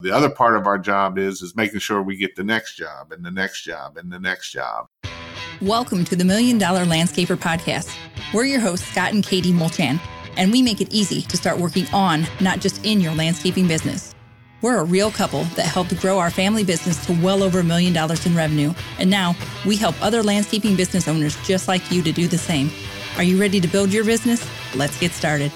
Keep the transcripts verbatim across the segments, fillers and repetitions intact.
The other part of our job is, is making sure we get the next job and the next job and the next job. Welcome to the Million Dollar Landscaper Podcast. We're your hosts, Scott and Katie Mulchan, and we make it easy to start working on, not just in your landscaping business. We're a real couple that helped grow our family business to well over a million dollars in revenue. And now we help other landscaping business owners just like you to do the same. Are you ready to build your business? Let's get started.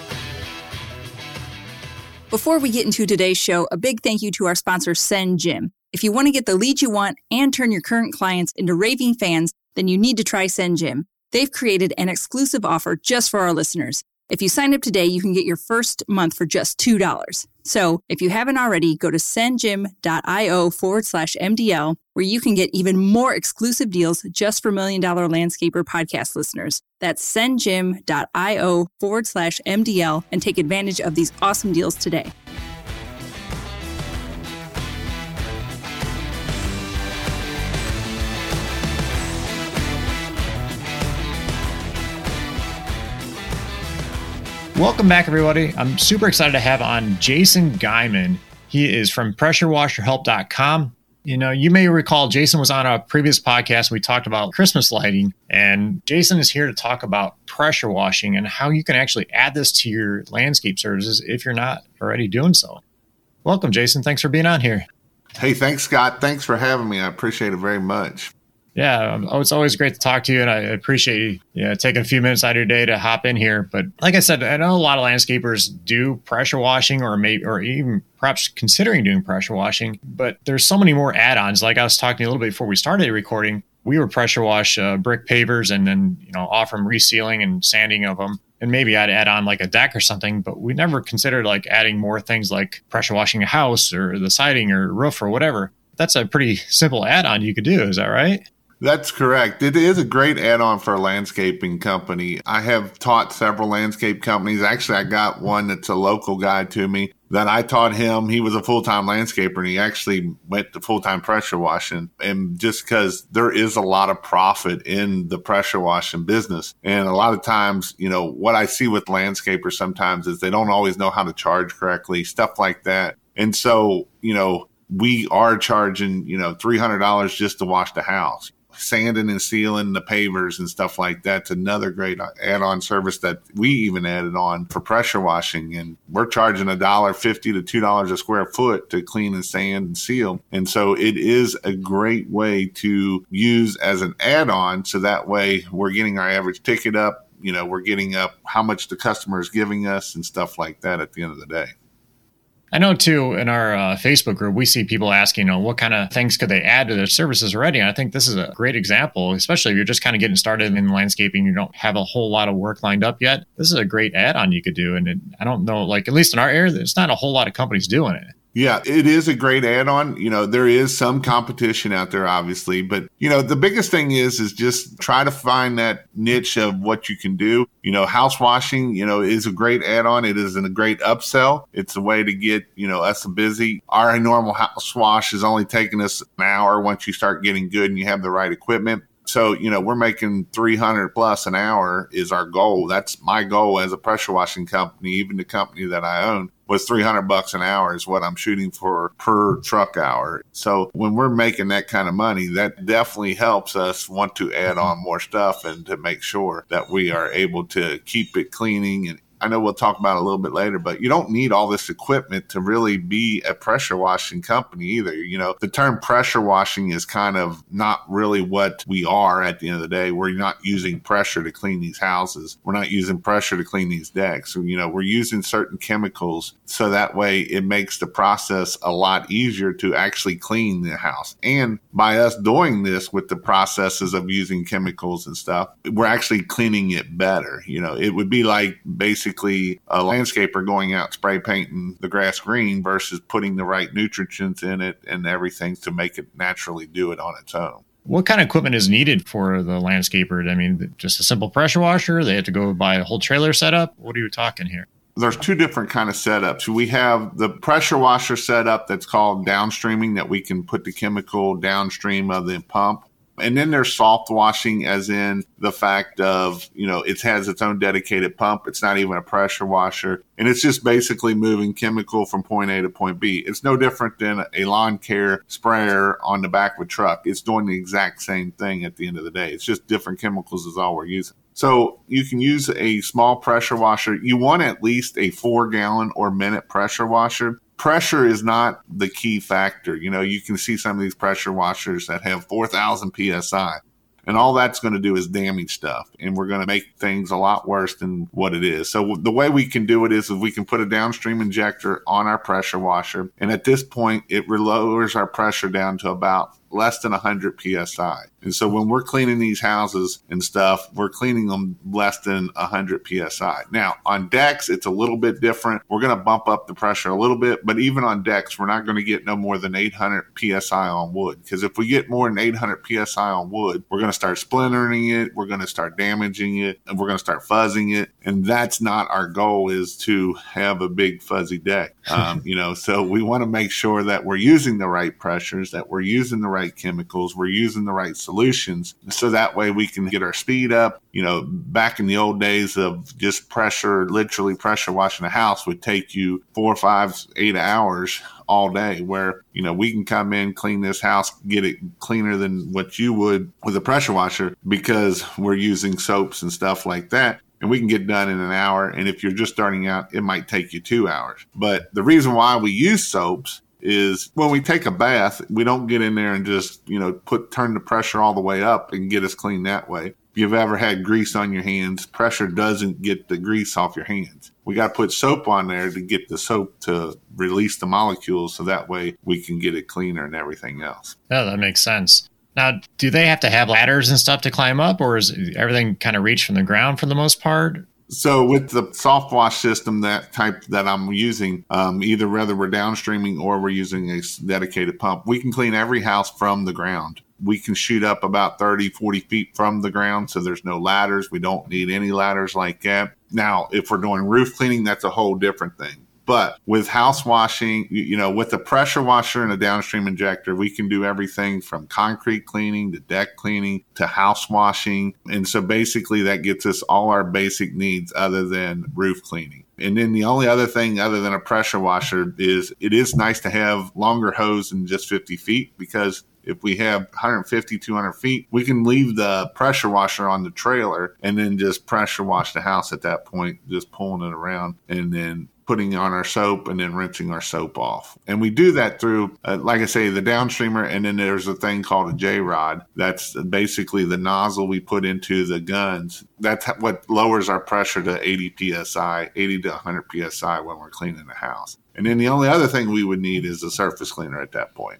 Before we get into today's show, a big thank you to our sponsor, SendJim. If you want to get the leads you want and turn your current clients into raving fans, then you need to try SendJim. They've created an exclusive offer just for our listeners. If you sign up today, you can get your first month for just two dollars. So if you haven't already, go to sendjim.io forward slash MDL, where you can get even more exclusive deals just for Million Dollar Landscaper podcast listeners. That's sendjim.io forward slash MDL and take advantage of these awesome deals today. Welcome back, everybody. I'm super excited to have on Jason Guyman. He is from Pressure Washer Help dot com. You know, you may recall Jason was on a previous podcast. We talked about Christmas lighting, and Jason is here to talk about pressure washing and how you can actually add this to your landscape services if you're not already doing so. Welcome, Jason. Thanks for being on here. Hey, thanks, Scott. Thanks for having me. I appreciate it very much. Yeah, it's always great to talk to you, and I appreciate you, you know, taking a few minutes out of your day to hop in here. But like I said, I know a lot of landscapers do pressure washing or maybe, or even perhaps considering doing pressure washing, but there's so many more add-ons. Like I was talking a little bit before we started recording, we would pressure wash uh, brick pavers and then, you know, offer them resealing and sanding of them. And maybe I'd add on like a deck or something, but we never considered like adding more things like pressure washing a house or the siding or roof or whatever. That's a pretty simple add-on you could do. Is that right? That's correct. It is a great add-on for a landscaping company. I have taught several landscape companies. Actually, I got one that's a local guy to me that I taught him. He was a full-time landscaper, and he actually went to full-time pressure washing. And just because there is a lot of profit in the pressure washing business. And a lot of times, you know, what I see with landscapers sometimes is they don't always know how to charge correctly, stuff like that. And so, you know, we are charging, you know, three hundred dollars just to wash the house. Sanding and sealing the pavers and stuff like that's another great add-on service that we even added on for pressure washing. And we're charging a dollar fifty to two dollars a square foot to clean and sand and seal. And so it is a great way to use as an add-on. So that way we're getting our average ticket up. You know, we're getting up how much the customer is giving us and stuff like that at the end of the day. I know, too, in our uh, Facebook group, we see people asking, you know, what kind of things could they add to their services already? And I think this is a great example, especially if you're just kind of getting started in landscaping. You don't have a whole lot of work lined up yet. This is a great add-on you could do. And it, I don't know, like, at least in our area, there's not a whole lot of companies doing it. Yeah, it is a great add-on. You know, there is some competition out there, obviously, but, you know, the biggest thing is, is just try to find that niche of what you can do. You know, house washing, you know, is a great add-on. It is a great upsell. It's a way to get, you know, us busy. Our normal house wash is only taking us an hour once you start getting good and you have the right equipment. So, you know, we're making three hundred plus an hour is our goal. That's my goal as a pressure washing company. Even the company that I own was three hundred bucks an hour is what I'm shooting for per truck hour. So when we're making that kind of money, that definitely helps us want to add on more stuff and to make sure that we are able to keep it cleaning. And I know we'll talk about it a little bit later, but you don't need all this equipment to really be a pressure washing company either. You know, the term pressure washing is kind of not really what we are at the end of the day. We're not using pressure to clean these houses. We're not using pressure to clean these decks. You know, we're using certain chemicals so that way it makes the process a lot easier to actually clean the house. And by us doing this with the processes of using chemicals and stuff, we're actually cleaning it better. You know, it would be like basically a landscaper going out spray painting the grass green versus putting the right nutrients in it and everything to make it naturally do it on its own. What kind of equipment is needed for the landscaper? I mean, just a simple pressure washer? They have to go buy a whole trailer setup? What are you talking here? There's two different kind of setups. We have the pressure washer setup that's called downstreaming, that we can put the chemical downstream of the pump. And then there's soft washing, as in the fact of, you know, it has its own dedicated pump. It's not even a pressure washer. And it's just basically moving chemical from point A to point B. It's no different than a lawn care sprayer on the back of a truck. It's doing the exact same thing at the end of the day. It's just different chemicals is all we're using. So you can use a small pressure washer. You want at least a four gallon or minute pressure washer. Pressure is not the key factor. You know, you can see some of these pressure washers that have four thousand P S I, and all that's going to do is damage stuff. And we're going to make things a lot worse than what it is. So the way we can do it is if we can put a downstream injector on our pressure washer. And at this point, it lowers our pressure down to about less than one hundred P S I. And so when we're cleaning these houses and stuff, we're cleaning them less than one hundred P S I. Now, on decks, it's a little bit different. We're going to bump up the pressure a little bit, but even on decks, we're not going to get no more than eight hundred P S I on wood. Because if we get more than eight hundred P S I on wood, we're going to start splintering it, we're going to start damaging it, and we're going to start fuzzing it. And that's not our goal, is to have a big fuzzy deck. Um, you know, so we want to make sure that we're using the right pressures, that we're using the right chemicals, we're using the right solutions, so that way we can get our speed up. You know, back in the old days of just pressure, literally pressure washing a house would take you four, five, eight hours all day, where, you know, we can come in, clean this house, get it cleaner than what you would with a pressure washer, because we're using soaps and stuff like that. And we can get done in an hour. And if you're just starting out, it might take you two hours. But the reason why we use soaps is when we take a bath, we don't get in there and just, you know, put turn the pressure all the way up and get us clean that way. If you've ever had grease on your hands, pressure doesn't get the grease off your hands. We got to put soap on there to get the soap to release the molecules, so that way we can get it cleaner and everything else. Yeah, that makes sense. Now, do they have to have ladders and stuff to climb up, or is everything kind of reached from the ground for the most part? So with the soft wash system, that type that I'm using, um, either whether we're downstreaming or we're using a dedicated pump, we can clean every house from the ground. We can shoot up about thirty, forty feet from the ground. So there's no ladders. We don't need any ladders like that. Now, if we're doing roof cleaning, that's a whole different thing. But with house washing, you know, with a pressure washer and a downstream injector, we can do everything from concrete cleaning to deck cleaning to house washing. And so basically that gets us all our basic needs other than roof cleaning. And then the only other thing other than a pressure washer is it is nice to have longer hose than just fifty feet, because if we have one fifty, two hundred feet, we can leave the pressure washer on the trailer and then just pressure wash the house at that point, just pulling it around and then putting on our soap and then rinsing our soap off. And we do that through, uh, like I say, the downstreamer, and then there's a thing called a J-rod. That's basically the nozzle we put into the guns. That's what lowers our pressure to eighty P S I, eighty to one hundred P S I when we're cleaning the house. And then the only other thing we would need is a surface cleaner at that point.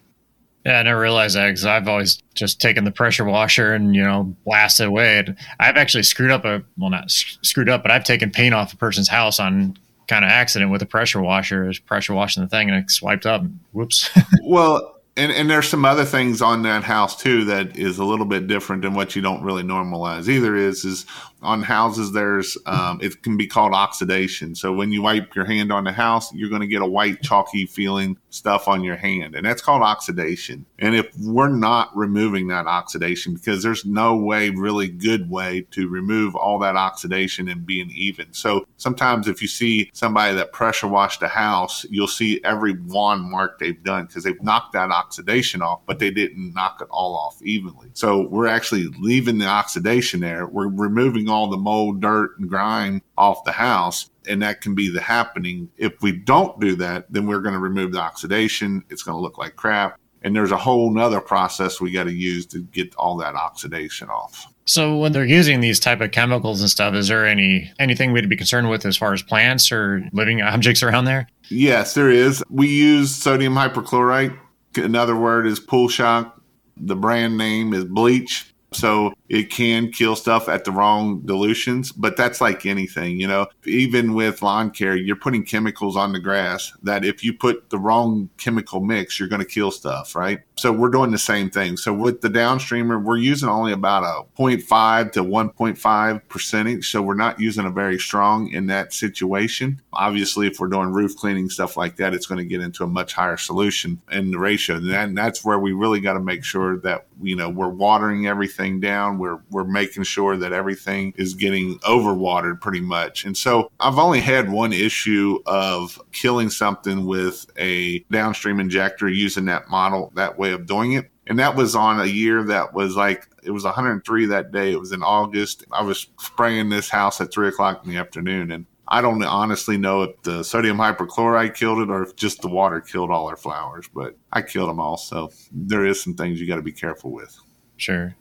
Yeah, I never realized that, because I've always just taken the pressure washer and, you know, blasted away. And I've actually screwed up a, well, not screwed up, but I've taken paint off a person's house on kind of accident with a pressure washer. Is pressure washing the thing and it swiped up. Whoops. Well, and, and there's some other things on that house too that is a little bit different than what you don't really normalize either. Is is on houses there's um, it can be called oxidation. So when you wipe your hand on the house, you're going to get a white chalky feeling stuff on your hand, and that's called oxidation. And if we're not removing that oxidation, because there's no way, really good way to remove all that oxidation and being even. So sometimes if you see somebody that pressure washed a house, you'll see every wand mark they've done, because they've knocked that oxidation off, but they didn't knock it all off evenly. So we're actually leaving the oxidation there. We're removing all the mold, dirt, and grime off the house. And that can be the happening. If we don't do that, then we're going to remove the oxidation. It's going to look like crap. And there's a whole nother process we got to use to get all that oxidation off. So when they're using these type of chemicals and stuff, is there any anything we'd be concerned with as far as plants or living objects around there? Yes, there is. We use sodium hypochlorite. Another word is pool shock. The brand name is bleach. So it can kill stuff at the wrong dilutions, but that's like anything, you know, even with lawn care, you're putting chemicals on the grass that if you put the wrong chemical mix, you're going to kill stuff, right? So we're doing the same thing. So with the downstreamer, we're using only about a zero point five to one point five percentage. So we're not using a very strong in that situation. Obviously, if we're doing roof cleaning, stuff like that, it's going to get into a much higher solution in the ratio. And that's where we really got to make sure that, you know, we're watering everything down. We're we're making sure that everything is getting overwatered pretty much. And so I've only had one issue of killing something with a downstream injector using that model, that way of doing it. And that was on a year that was like, it was one hundred three that day. It was in August. I was spraying this house at three o'clock in the afternoon. And I don't honestly know if the sodium hypochlorite killed it or if just the water killed all our flowers, but I killed them all. So there is some things you got to be careful with. Sure.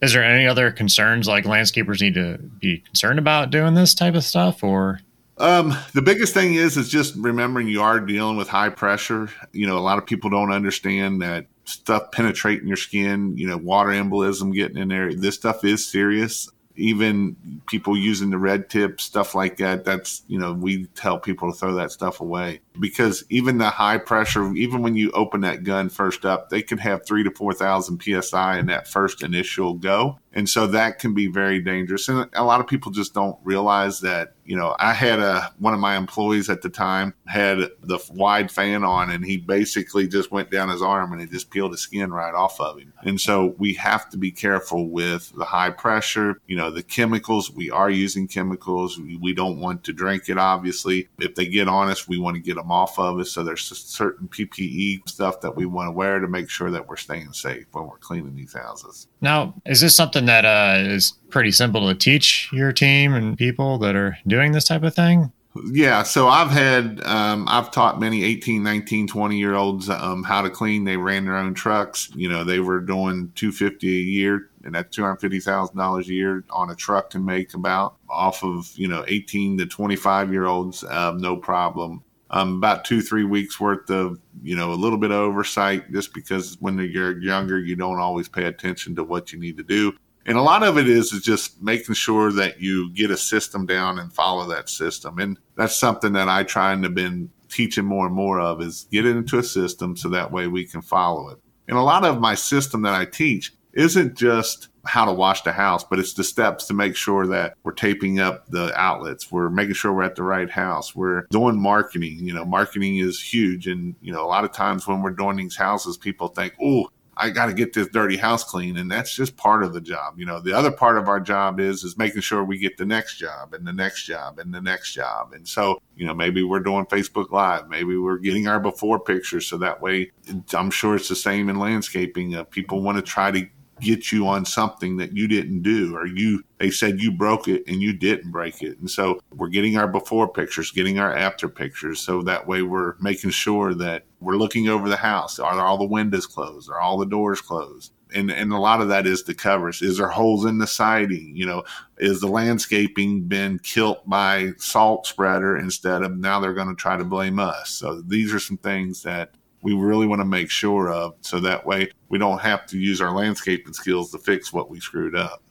Is there any other concerns like landscapers need to be concerned about doing this type of stuff, or? Um, the biggest thing is, is just remembering you are dealing with high pressure. You know, a lot of people don't understand that stuff penetrating your skin, you know, water embolism getting in there. This stuff is serious. Even people using the red tip, stuff like that, that's, you know, we tell people to throw that stuff away because even the high pressure, even when you open that gun first up, they could have three to four thousand P S I in that first initial go. And so that can be very dangerous. And a lot of people just don't realize that, you know, I had a, one of my employees at the time had the wide fan on and he basically just went down his arm and it just peeled the skin right off of him. And so we have to be careful with the high pressure, you know, the chemicals. We are using chemicals. We don't want to drink it, obviously. If they get on us, we want to get them off of us. So there's certain P P E stuff that we want to wear to make sure that we're staying safe when we're cleaning these houses. Now, is this something that uh, is pretty simple to teach your team and people that are doing this type of thing? Yeah. So I've had, um, I've taught many eighteen, nineteen, twenty year olds um, how to clean. They ran their own trucks. You know, they were doing two hundred fifty dollars a year, and that's two hundred fifty thousand dollars a year on a truck to make about off of, you know, eighteen to twenty-five year olds. Um, no problem. Um, about two, three weeks worth of, you know, a little bit of oversight, just because when you're younger, you don't always pay attention to what you need to do. And a lot of it is, is just making sure that you get a system down and follow that system. And that's something that I try and have been teaching more and more of, is get it into a system so that way we can follow it. And a lot of my system that I teach isn't just how to wash the house, but it's the steps to make sure that we're taping up the outlets. We're making sure we're at the right house. We're doing marketing. You know, marketing is huge. And, you know, a lot of times when we're doing these houses, people think, oh, I got to get this dirty house clean. And that's just part of the job. You know, the other part of our job is, is making sure we get the next job and the next job and the next job. And so, you know, maybe we're doing Facebook Live. Maybe we're getting our before pictures. So that way, I'm sure it's the same in landscaping. Uh, people want to try to get you on something that you didn't do, or you, they said you broke it and you didn't break it. And so we're getting our before pictures, getting our after pictures. So that way we're making sure that we're looking over the house. Are all the windows closed? Are all the doors closed? And and a lot of that is the covers. Is there holes in the siding? You know, is the landscaping been killed by salt spreader instead of now they're going to try to blame us? So these are some things that we really want to make sure of, so that way we don't have to use our landscaping skills to fix what we screwed up.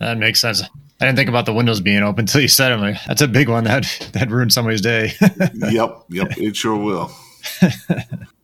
That makes sense. I didn't think about the windows being open until you said it. I'm like, that's a big one that that ruined somebody's day. Yep, yep, it sure will.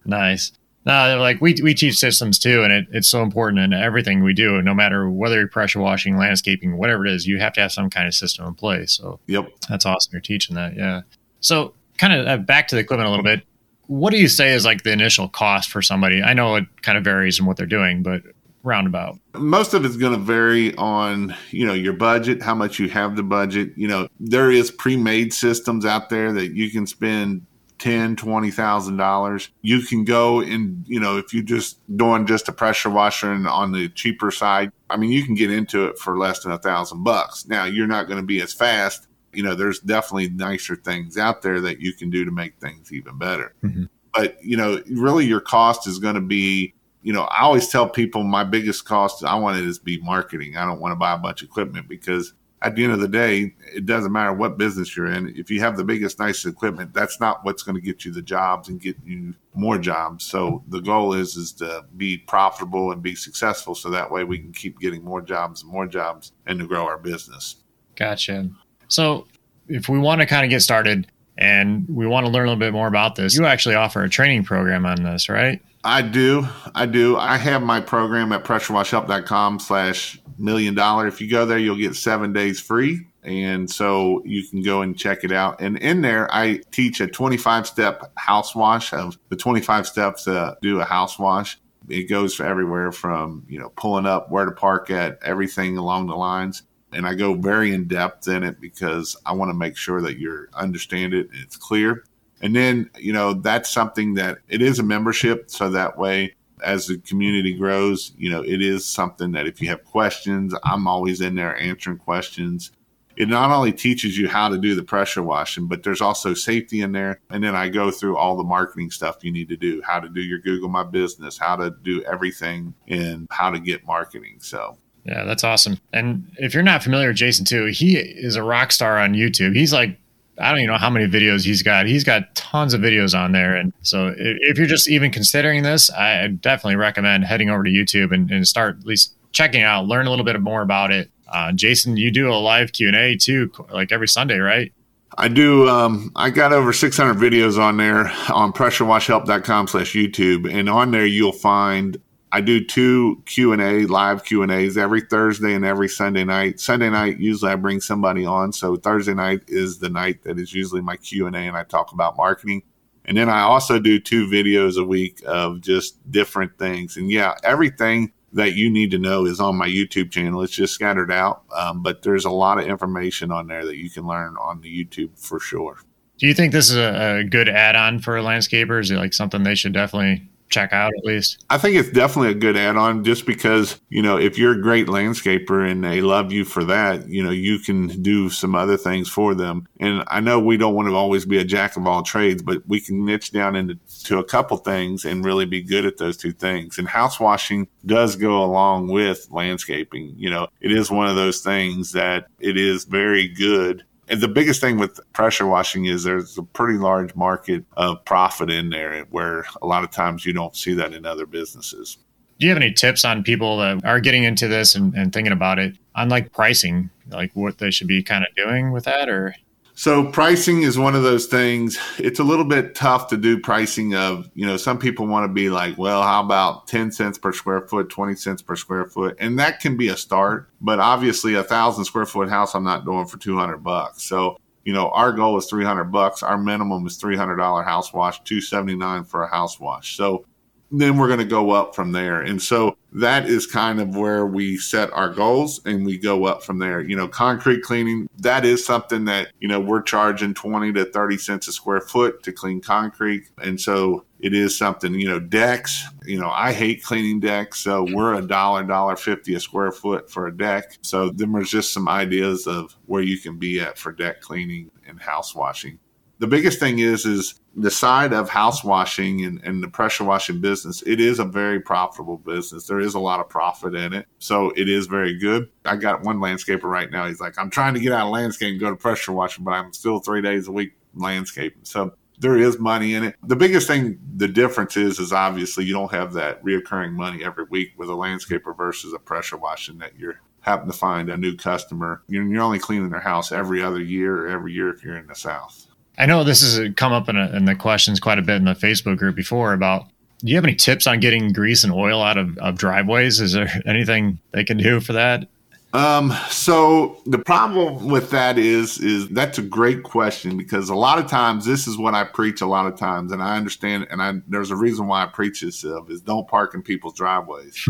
Nice. No, like we we teach systems too, and it, it's so important in everything we do. No matter whether you're pressure washing, landscaping, whatever it is, you have to have some kind of system in place. So yep, that's awesome. You're teaching that, yeah. So kind of back to the equipment a little bit. What do you say is like the initial cost for somebody? I know it kind of varies in what they're doing, but roundabout. Most of it's going to vary on, you know, your budget, how much you have the budget. You know, there is pre-made systems out there that you can spend ten thousand dollars, twenty thousand dollars. You can go and, you know, if you're just doing just a pressure washer and on the cheaper side, I mean, you can get into it for less than a thousand bucks. Now, you're not going to be as fast. You know, there's definitely nicer things out there that you can do to make things even better. Mm-hmm. But, you know, really your cost is going to be, you know, I always tell people my biggest cost I want it is be marketing. I don't want to buy a bunch of equipment because at the end of the day, it doesn't matter what business you're in. If you have the biggest, nicest equipment, that's not what's going to get you the jobs and get you more jobs. So the goal is is to be profitable and be successful, so that way we can keep getting more jobs and more jobs and to grow our business. Gotcha. So if we want to kind of get started and we want to learn a little bit more about this, you actually offer a training program on this, right? I do. I do. I have my program at pressure wash help dot com slash million dollar. If you go there, you'll get seven days free. And so you can go and check it out. And in there, I teach a twenty-five step house wash of the twenty-five steps to do a house wash. It goes for everywhere from, you know, pulling up, where to park at, everything along the lines. And I go very in depth in it because I want to make sure that you understand it and it's clear. And then, you know, that's something that it is a membership. So that way, as the community grows, you know, it is something that if you have questions, I'm always in there answering questions. It not only teaches you how to do the pressure washing, but there's also safety in there. And then I go through all the marketing stuff you need to do, how to do your Google My Business, how to do everything, and how to get marketing. So. Yeah, that's awesome. And if you're not familiar with Jason too, he is a rock star on YouTube. He's like, I don't even know how many videos he's got. He's got tons of videos on there. And so if you're just even considering this, I definitely recommend heading over to YouTube and, and start at least checking it out, learn a little bit more about it. Uh, Jason, you do a live Q and A too, like every Sunday, right? I do. Um, I got over six hundred videos on there on pressure wash help dot com slash YouTube. And on there, you'll find I do two Q and A, live Q and A's every Thursday and every Sunday night. Sunday night, usually I bring somebody on. So Thursday night is the night that is usually my Q and A, and I talk about marketing. And then I also do two videos a week of just different things. And yeah, everything that you need to know is on my YouTube channel. It's just scattered out, um, but there's a lot of information on there that you can learn on the YouTube for sure. Do you think this is a, a good add-on for a landscaper? Is it like something they should definitely check out at least? I think it's definitely a good add-on just because, you know, if you're a great landscaper and they love you for that, you know, you can do some other things for them. And I know we don't want to always be a jack of all trades, but we can niche down into to a couple things and really be good at those two things. And house washing does go along with landscaping. You know, it is one of those things that it is very good. And the biggest thing with pressure washing is there's a pretty large market of profit in there where a lot of times you don't see that in other businesses. Do you have any tips on people that are getting into this and, and thinking about it on like pricing, like what they should be kind of doing with that? Or so pricing is one of those things. It's a little bit tough to do pricing of, you know, some people want to be like, well, how about ten cents per square foot, twenty cents per square foot? And that can be a start. But obviously a thousand square foot house, I'm not doing for two hundred bucks. So, you know, our goal is three hundred bucks. Our minimum is three hundred dollars house wash, two seventy-nine for a house wash. So then we're going to go up from there. And so that is kind of where we set our goals and we go up from there. You know, concrete cleaning, that is something that, you know, we're charging twenty to thirty cents a square foot to clean concrete. And so it is something, you know, decks, you know, I hate cleaning decks. So we're a dollar, dollar fifty a square foot for a deck. So then there's just some ideas of where you can be at for deck cleaning and house washing. The biggest thing is, is the side of house washing and, and the pressure washing business, it is a very profitable business. There is a lot of profit in it. So it is very good. I got one landscaper right now. He's like, I'm trying to get out of landscaping and go to pressure washing, but I'm still three days a week landscaping. So there is money in it. The biggest thing, the difference is, is obviously you don't have that reoccurring money every week with a landscaper versus a pressure washing that you're having to find a new customer. You're, you're only cleaning their house every other year or every year if you're in the South. I know this has come up in, a, in the questions quite a bit in the Facebook group before about, do you have any tips on getting grease and oil out of, of driveways? Is there anything they can do for that? Um, so the problem with that is, is that's a great question because a lot of times this is what I preach a lot of times. And I understand, and I, there's a reason why I preach this of is don't park in people's driveways,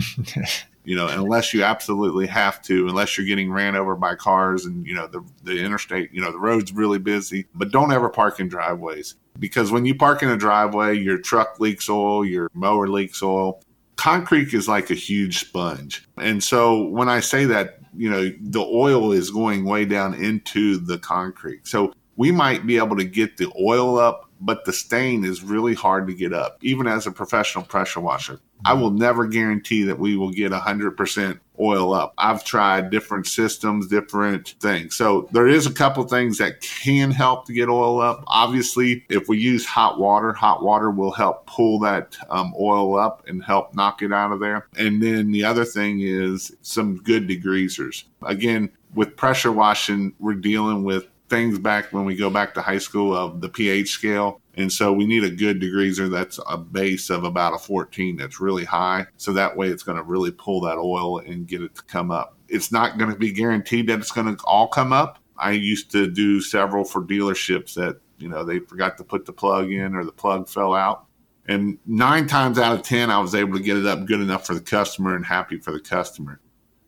you know, unless you absolutely have to, unless you're getting ran over by cars and, you know, the, the interstate, you know, the road's really busy, but don't ever park in driveways because when you park in a driveway, your truck leaks oil, your mower leaks oil. Concrete is like a huge sponge. And so when I say that, you know, the oil is going way down into the concrete. So we might be able to get the oil up but the stain is really hard to get up, even as a professional pressure washer. I will never guarantee that we will get one hundred percent oil up. I've tried different systems, different things. So there is a couple things that can help to get oil up. Obviously, if we use hot water, hot water will help pull that um, oil up and help knock it out of there. And then the other thing is some good degreasers. Again, with pressure washing, we're dealing with things back when we go back to high school of the pH scale. And so we need a good degreaser that's a base of about a fourteen that's really high. So that way it's going to really pull that oil and get it to come up. It's not going to be guaranteed that it's going to all come up. I used to do several for dealerships that, you know, they forgot to put the plug in or the plug fell out. And nine times out of ten, I was able to get it up good enough for the customer and happy for the customer.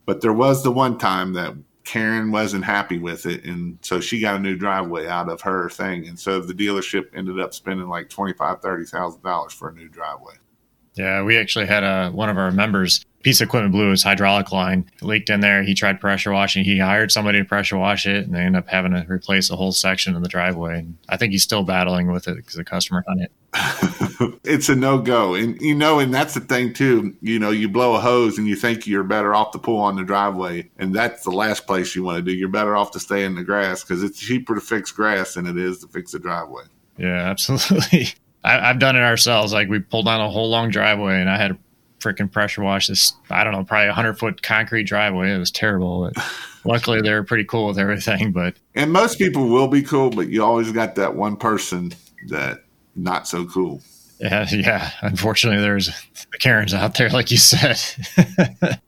But there was the one time that Karen wasn't happy with it, and so she got a new driveway out of her thing, and so the dealership ended up spending like twenty-five thousand dollars, thirty thousand dollars for a new driveway. Yeah, we actually had a, one of our members, piece of equipment blew, his hydraulic line, it leaked in there, he tried pressure washing, he hired somebody to pressure wash it, and they ended up having to replace a whole section of the driveway, and I think he's still battling with it because the customer on it. It's a no-go, and you know, and that's the thing too, you know, you blow a hose and you think you're better off to pull on the driveway, and that's the last place you want to do. You're better off to stay in the grass because it's cheaper to fix grass than it is to fix a driveway. Yeah, absolutely. I, I've done it ourselves. Like, we pulled down a whole long driveway and I had to freaking pressure wash this, I don't know, probably a hundred foot concrete driveway. It was terrible, but luckily they were pretty cool with everything. But and most people will be cool, but you always got that one person that not so cool. Yeah, yeah. Unfortunately, there's the Karens out there, like you said.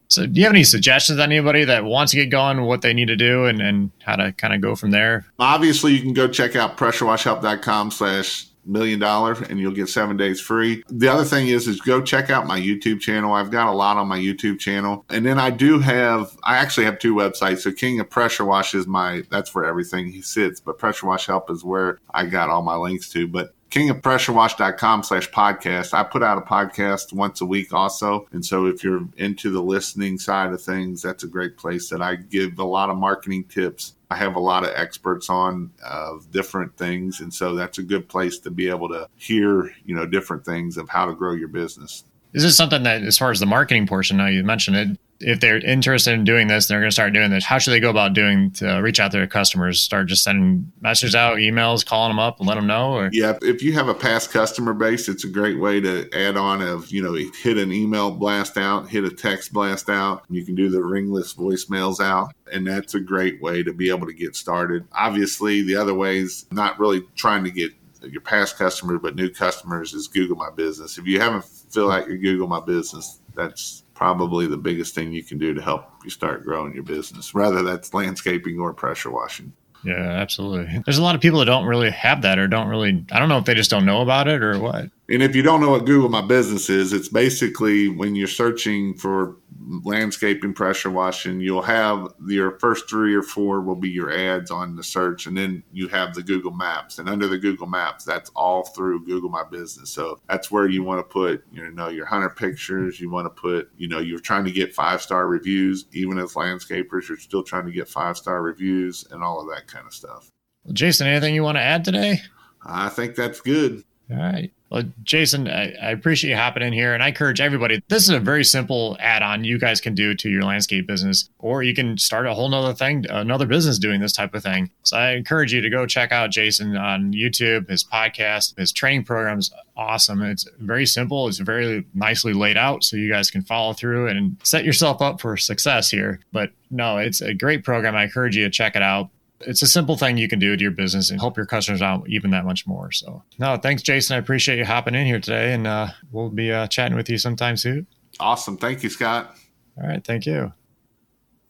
So do you have any suggestions on anybody that wants to get going, what they need to do, and, and how to kind of go from there? Obviously, you can go check out pressure wash help dot com slash million dollar, and you'll get seven days free. The other thing is, is go check out my YouTube channel. I've got a lot on my YouTube channel. And then I do have, I actually have two websites. So King of Pressure Wash is my, that's where everything he sits, but Pressure Wash Help is where I got all my links to. But king of pressure wash dot com slash podcast. I put out a podcast once a week also. And so if you're into the listening side of things, that's a great place that I give a lot of marketing tips. I have a lot of experts on of uh, different things. And so that's a good place to be able to hear, you know, different things of how to grow your business. This is something that, as far as the marketing portion, now you mentioned it, if they're interested in doing this, they're going to start doing this. How should they go about doing to reach out to their customers? Start just sending messages out, emails, calling them up and let them know? Or? Yeah. If you have a past customer base, it's a great way to add on of, you know, hit an email blast out, hit a text blast out. You can do the ringless voicemails out. And that's a great way to be able to get started. Obviously, the other ways, not really trying to get your past customers, but new customers, is Google My Business. If you haven't filled out your Google My Business, that's probably the biggest thing you can do to help you start growing your business, whether that's landscaping or pressure washing. Yeah, absolutely. There's a lot of people that don't really have that or don't really, I don't know if they just don't know about it or what. And if you don't know what Google My Business is, it's basically when you're searching for landscaping, pressure washing, you'll have your first three or four will be your ads on the search. And then you have the Google Maps, and under the Google Maps, that's all through Google My Business. So that's where you want to put, you know, your hunter pictures. You want to put, you know, you're trying to get five-star reviews, even as landscapers, you're still trying to get five-star reviews and all of that kind of stuff. Well, Jason, anything you want to add today? I think that's good. All right. Well, Jason, I, I appreciate you hopping in here, and I encourage everybody. This is a very simple add-on you guys can do to your landscape business, or you can start a whole nother thing, another business doing this type of thing. So I encourage you to go check out Jason on YouTube, his podcast, his training program's awesome. It's very simple. It's very nicely laid out, so you guys can follow through and set yourself up for success here. But no, it's a great program. I encourage you to check it out. It's a simple thing you can do to your business and help your customers out even that much more. So, no, thanks, Jason. I appreciate you hopping in here today, and uh, we'll be uh, chatting with you sometime soon. Awesome. Thank you, Scott. All right. Thank you.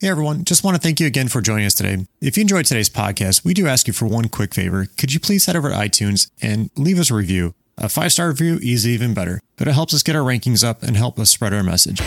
Hey, everyone. Just want to thank you again for joining us today. If you enjoyed today's podcast, we do ask you for one quick favor. Could you please head over to iTunes and leave us a review? A five-star review is even better, but it helps us get our rankings up and help us spread our message.